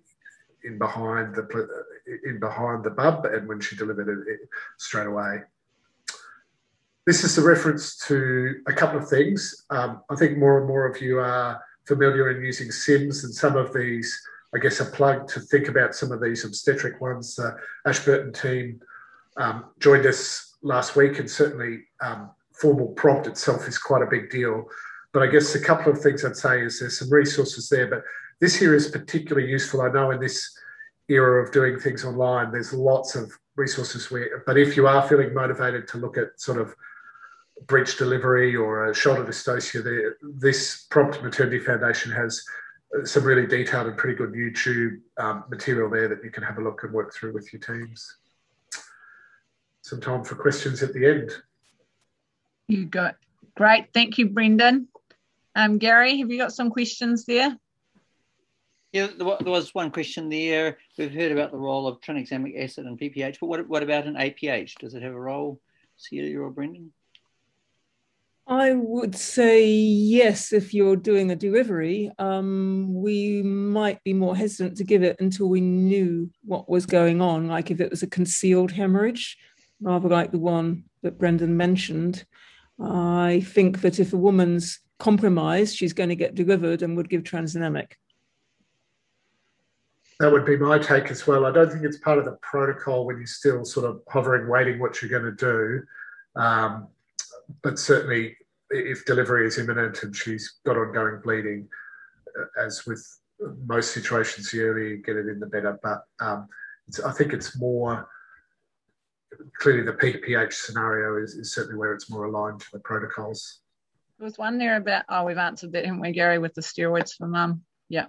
in behind the in behind the bub, and when she delivered it, it straight away. This is a reference to a couple of things. Um, I think more and more of you are familiar in using S I M S, and some of these, I guess, a plug to think about some of these obstetric ones. The Ashburton team um, joined us last week, and certainly um, formal prompt itself is quite a big deal. But I guess a couple of things I'd say is there's some resources there, but this here is particularly useful. I know in this era of doing things online, there's lots of resources where, but if you are feeling motivated to look at sort of breech delivery or a shoulder dystocia, there, this Prompt Maternity Foundation has some really detailed and pretty good YouTube um, material there that you can have a look and work through with your teams. Some time for questions at the end. You got great. Thank you, Brendan. Um, Gary, have you got some questions there? Yeah, there was one question there. We've heard about the role of tranexamic acid and P P H, but what, what about an A P H? Does it have a role, Celia or Brendan? I would say yes, if you're doing a delivery. Um, we might be more hesitant to give it until we knew what was going on, like if it was a concealed hemorrhage, rather like the one that Brendan mentioned. I think that if a woman's compromised, she's going to get delivered and would give tranexamic. That would be my take as well. I don't think it's part of the protocol when you're still sort of hovering, waiting what you're going to do. Um, but certainly if delivery is imminent and she's got ongoing bleeding, uh, as with most situations, the earlier you get it in, the better. But um, it's, I think it's more, clearly the P P H scenario is, is certainly where it's more aligned to the protocols. There was one there about, oh, we've answered that, haven't we, Gary, with the steroids for mum? Yeah.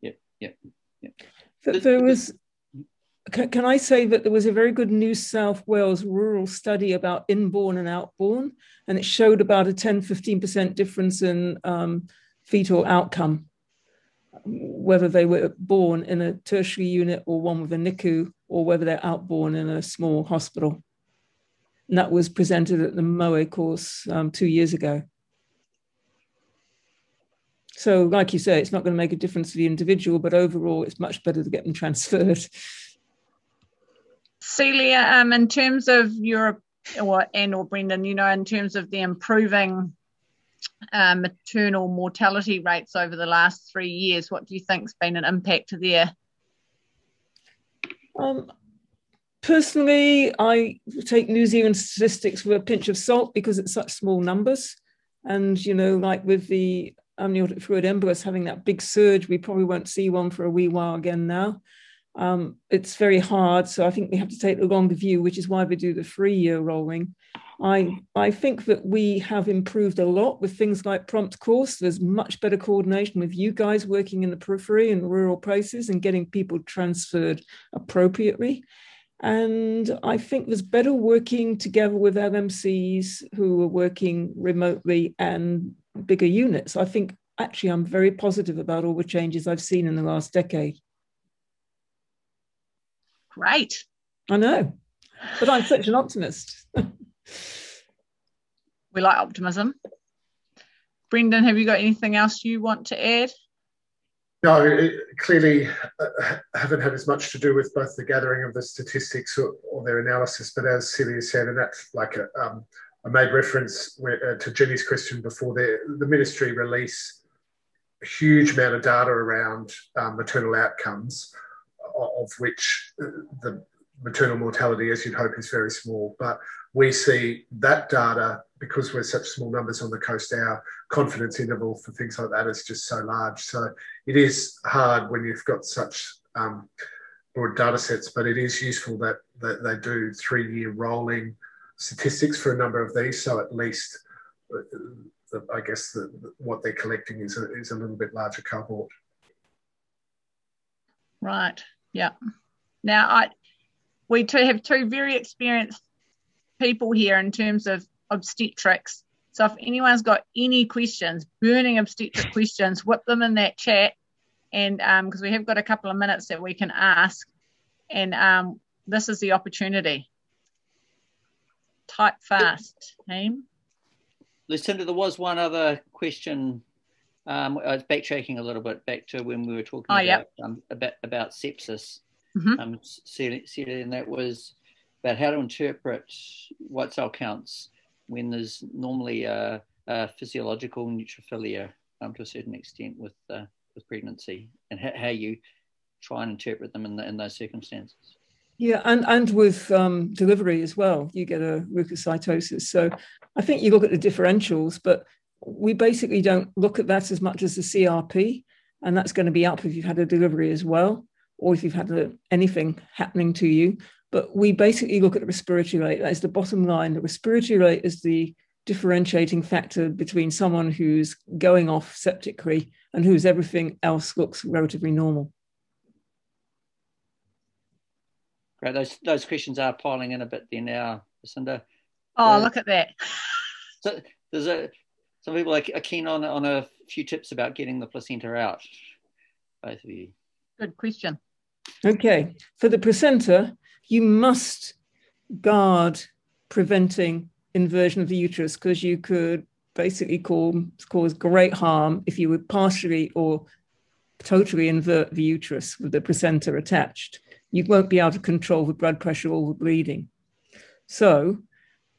Yeah, yeah. That there was, can, can I say that there was a very good New South Wales rural study about inborn and outborn, and it showed about a ten to fifteen percent difference in um, fetal outcome, whether they were born in a tertiary unit or one with a NICU, or whether they're outborn in a small hospital. And that was presented at the M O E course um, two years ago. So, like you say, it's not going to make a difference to the individual, but overall, it's much better to get them transferred. Celia, um, in terms of your, or, and or Brendan, you know, in terms of the improving uh, maternal mortality rates over the last three years? What do you think's been an impact there? Um, personally, I take New Zealand statistics with a pinch of salt because it's such small numbers. And, you know, like with the amniotic fluid embolus having that big surge, we probably won't see one for a wee while again now. Um, it's very hard, so I think we have to take the longer view, which is why we do the three-year rolling. I, I think that we have improved a lot with things like prompt course. There's much better coordination with you guys working in the periphery and rural places and getting people transferred appropriately. And I think there's better working together with L M Cs who are working remotely and bigger units. I think actually I'm very positive about all the changes I've seen in the last decade. Great. I know, but I'm such an optimist. We like optimism. Brendan, have you got anything else you want to add? No, it clearly uh, haven't had as much to do with both the gathering of the statistics or, or their analysis, but as Celia said, and that's like a, um, I made reference where, uh, to Jenny's question before, the, the ministry release a huge amount of data around um, maternal outcomes, of which the maternal mortality, as you'd hope, is very small. But we see that data, because we're such small numbers on the coast, our confidence interval for things like that is just so large. So it is hard when you've got such um, broad data sets, but it is useful that, that they do three-year rolling statistics for a number of these. So at least, the, I guess, the, what they're collecting is a, is a little bit larger cohort. Right. Yeah. Now, I, we too have two very experienced people here in terms of obstetrics. So if anyone's got any questions, burning obstetric questions, whip them in that chat. And because um, we have got a couple of minutes that we can ask. And um, this is the opportunity. Type fast, team. Lucinda, there was one other question. Um, I was backtracking a little bit back to when we were talking oh, about, yep. um, about about sepsis, mm-hmm. um, and that was about how to interpret white cell counts when there's normally a, a physiological neutrophilia um, to a certain extent with uh, with pregnancy, and how, how you try and interpret them in, the, in those circumstances. Yeah, and, and with um, delivery as well, you get a leukocytosis. So I think you look at the differentials, but we basically don't look at that as much as the C R P, and that's going to be up if you've had a delivery as well, or if you've had a, anything happening to you. But we basically look at the respiratory rate. That is the bottom line. The respiratory rate is the differentiating factor between someone who's going off septically and whose everything else looks relatively normal. Great. Those, those questions are piling in a bit there now, Lucinda. Oh, uh, look at that. So there's a... Some people are keen on, on a few tips about getting the placenta out, both of you. Good question. Okay, for the placenta, you must guard preventing inversion of the uterus, because you could basically cause, cause great harm if you would partially or totally invert the uterus with the placenta attached. You won't be able to control the blood pressure or the bleeding. So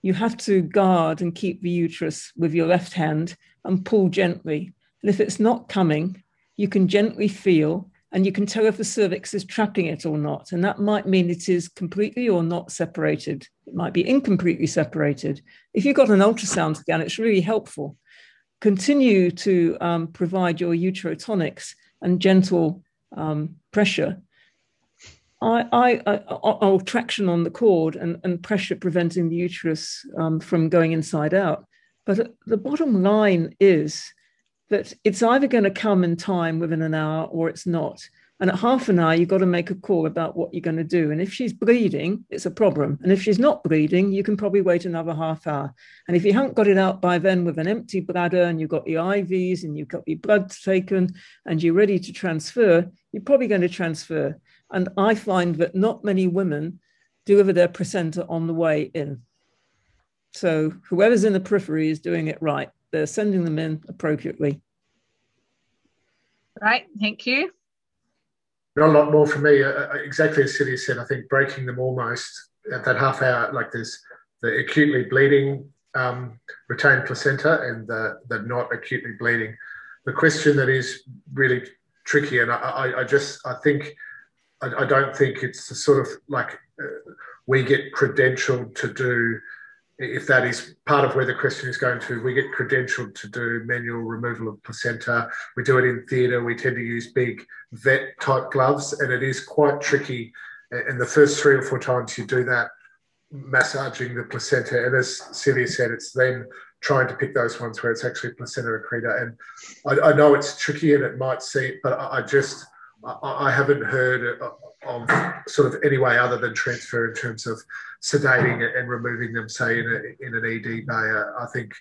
you have to guard and keep the uterus with your left hand and pull gently. And if it's not coming, you can gently feel, and you can tell if the cervix is trapping it or not. And that might mean it is completely or not separated. It might be incompletely separated. If you've got an ultrasound scan, it's really helpful. Continue to um, provide your uterotonics and gentle um, pressure. I, I, I, or traction on the cord and, and pressure preventing the uterus um, from going inside out. But the bottom line is that it's either going to come in time within an hour or it's not. And at half an hour, you've got to make a call about what you're going to do. And if she's bleeding, it's a problem. And if she's not bleeding, you can probably wait another half hour. And if you haven't got it out by then with an empty bladder and you've got the I Vs and you've got your blood taken and you're ready to transfer, you're probably going to transfer. And I find that not many women deliver their placenta on the way in. So whoever's in the periphery is doing it right. They're sending them in appropriately. Right, thank you. Not a lot more for me. Uh, exactly as Celia said, I think breaking them almost at that half hour, like there's the acutely bleeding um, retained placenta and the, the not acutely bleeding. The question that is really tricky, and I, I, I just, I think, I, I don't think it's the sort of like uh, we get credentialed to do, if that is part of where the question is going to, we get credentialed to do manual removal of placenta. We do it in theatre. We tend to use big vet-type gloves, and it is quite tricky. And the first three or four times you do that, massaging the placenta, and as Celia said, it's then trying to pick those ones where it's actually placenta accreta. And I, I know it's tricky and it might seem, but I, I just, I, I haven't heard of, of sort of any way other than transfer in terms of sedating and removing them, say, in, a, in an E D bay. Uh, I think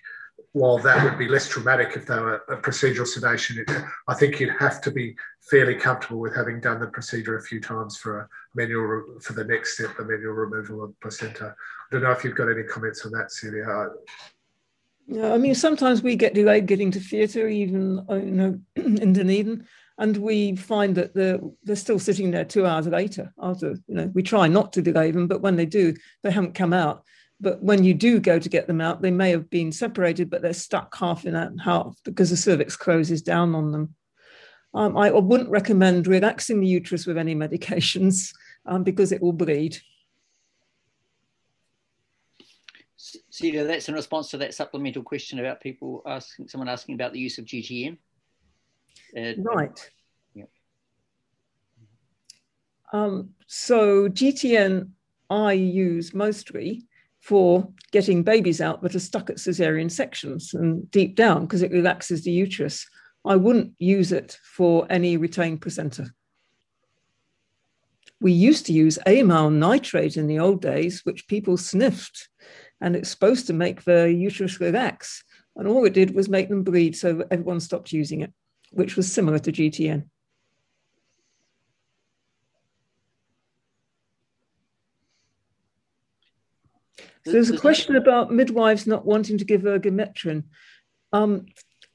while that would be less traumatic if they were a procedural sedation, it, I think you'd have to be fairly comfortable with having done the procedure a few times for a manual, for the next step, the manual removal of placenta. I don't know if you've got any comments on that, Celia. Yeah, I mean, sometimes we get delayed getting to theatre, even you know, in Dunedin, and we find that they're, they're still sitting there two hours later. After, you know, we try not to delay them, but when they do, they haven't come out. But when you do go to get them out, they may have been separated, but they're stuck half in that half because the cervix closes down on them. Um, I wouldn't recommend relaxing the uterus with any medications um, because it will bleed. Celia, that's in response to that supplemental question about people asking, someone asking about the use of G T N. Uh, right. Yeah. Um, so G T N I use mostly for getting babies out that are stuck at caesarean sections and deep down because it relaxes the uterus. I wouldn't use it for any retained placenta. We used to use amyl nitrate in the old days, which people sniffed, and it's supposed to make the uterus relax. And all it did was make them bleed, so everyone stopped using it, which was similar to G T N. So there's a question about midwives not wanting to give ergometrin. Um,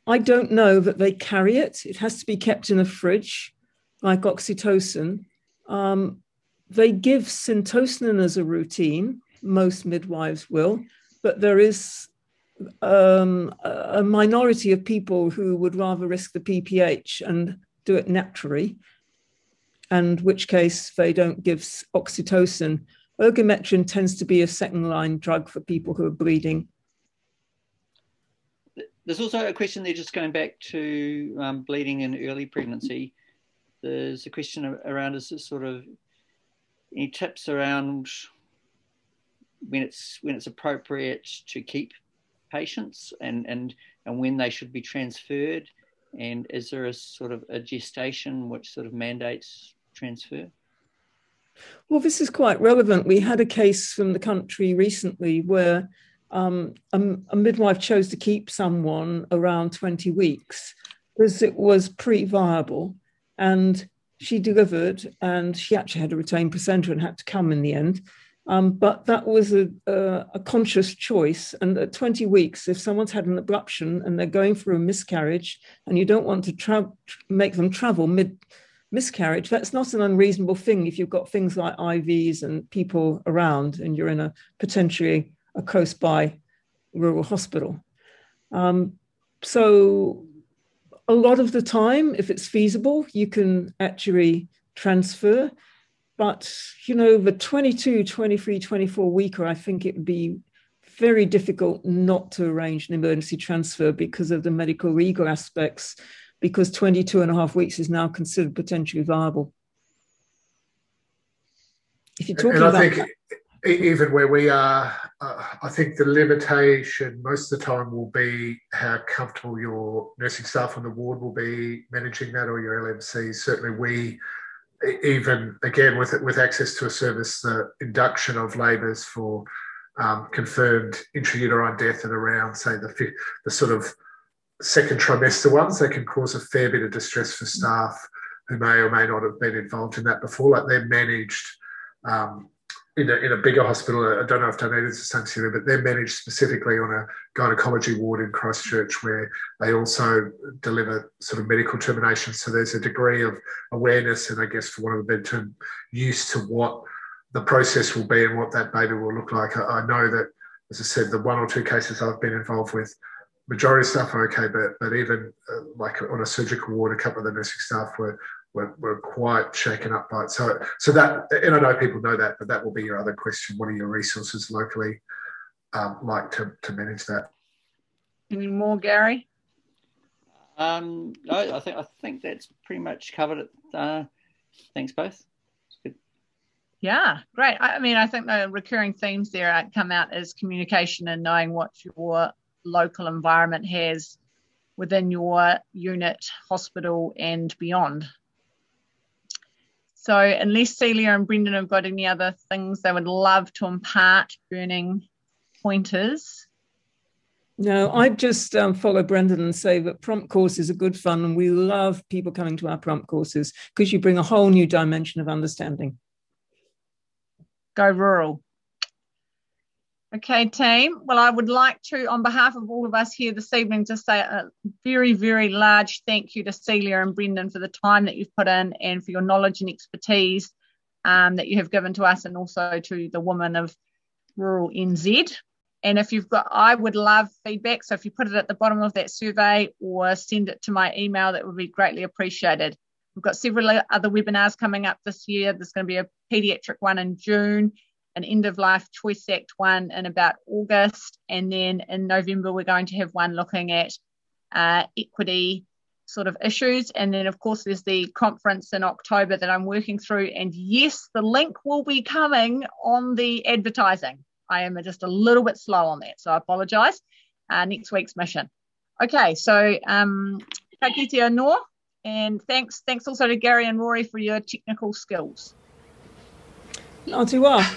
I don't know that they carry it. It has to be kept in a fridge, like oxytocin. Um, they give syntocinin as a routine. Most midwives will, but there is um, a minority of people who would rather risk the P P H and do it naturally, and in which case they don't give oxytocin. Ergometrin tends to be a second-line drug for people who are bleeding. There's also a question there, just going back to um, bleeding in early pregnancy. There's a question around, is this sort of any tips around when it's when it's appropriate to keep patients and and and when they should be transferred, and is there a sort of a gestation which sort of mandates transfer? Well, this is quite relevant. We had a case from the country recently where um, a, a midwife chose to keep someone around twenty weeks because it was pre-viable, and she delivered, and she actually had a retained placenta and had to come in the end. Um, but that was a, a, a conscious choice. And at twenty weeks, if someone's had an abruption and they're going through a miscarriage and you don't want to tra make them travel mid miscarriage, that's not an unreasonable thing if you've got things like I Vs and people around and you're in a potentially a close by rural hospital. Um, so a lot of the time, if it's feasible, you can actually transfer. But, you know, the twenty-two, twenty-three, twenty-four weeker, I think it would be very difficult not to arrange an emergency transfer because of the medical legal aspects, because twenty-two and a half weeks is now considered potentially viable. If you're talking and I about think that, even where we are, uh, I think the limitation most of the time will be how comfortable your nursing staff on the ward will be managing that, or your L M C. Certainly we... Even again, with with access to a service, the induction of labours for um, confirmed intrauterine death and around, say, the the sort of second trimester ones, they can cause a fair bit of distress for staff who may or may not have been involved in that before. Like they're managed um, in a in a bigger hospital. I don't know if Dunedin's the same scenario, but they're managed specifically on a gynaecology ward in Christchurch where they also deliver sort of medical terminations. So there's a degree of awareness and, I guess, for want of a better term, used to what the process will be and what that baby will look like. I, I know that as I said, the one or two cases I've been involved with, majority of staff are okay, but, but even uh, like on a surgical ward, a couple of the nursing staff were, were, were quite shaken up by it. So, so that, and I know people know that, but that will be your other question. What are your resources locally um, like to, to manage that? Any more, Gary? Um, no, I think, I think that's pretty much covered it. Uh, thanks both. Yeah, great. I mean, I think the recurring themes there that come out is communication and knowing what your local environment has within your unit, hospital and beyond. So unless Celia and Brendan have got any other things they would love to impart, burning pointers. No, I'd just um, follow Brendan and say that prompt courses are good fun and we love people coming to our prompt courses because you bring a whole new dimension of understanding. Go rural. Okay, team. Well, I would like to, on behalf of all of us here this evening, just say a very, very large thank you to Celia and Brendan for the time that you've put in and for your knowledge and expertise um, that you have given to us and also to the women of rural N Z. And if you've got, I would love feedback. So if you put it at the bottom of that survey or send it to my email, that would be greatly appreciated. We've got several other webinars coming up this year. There's going to be a paediatric one in June, an end-of-life Choice Act one in about August, and then in November we're going to have one looking at uh, equity sort of issues. And then, of course, there's the conference in October that I'm working through. And, yes, the link will be coming on the advertising. I am just a little bit slow on that, so I apologise. Uh, next week's mission. Okay, so um, kia kite noa. And thanks, thanks also to Gary and Rory for your technical skills. Not too well.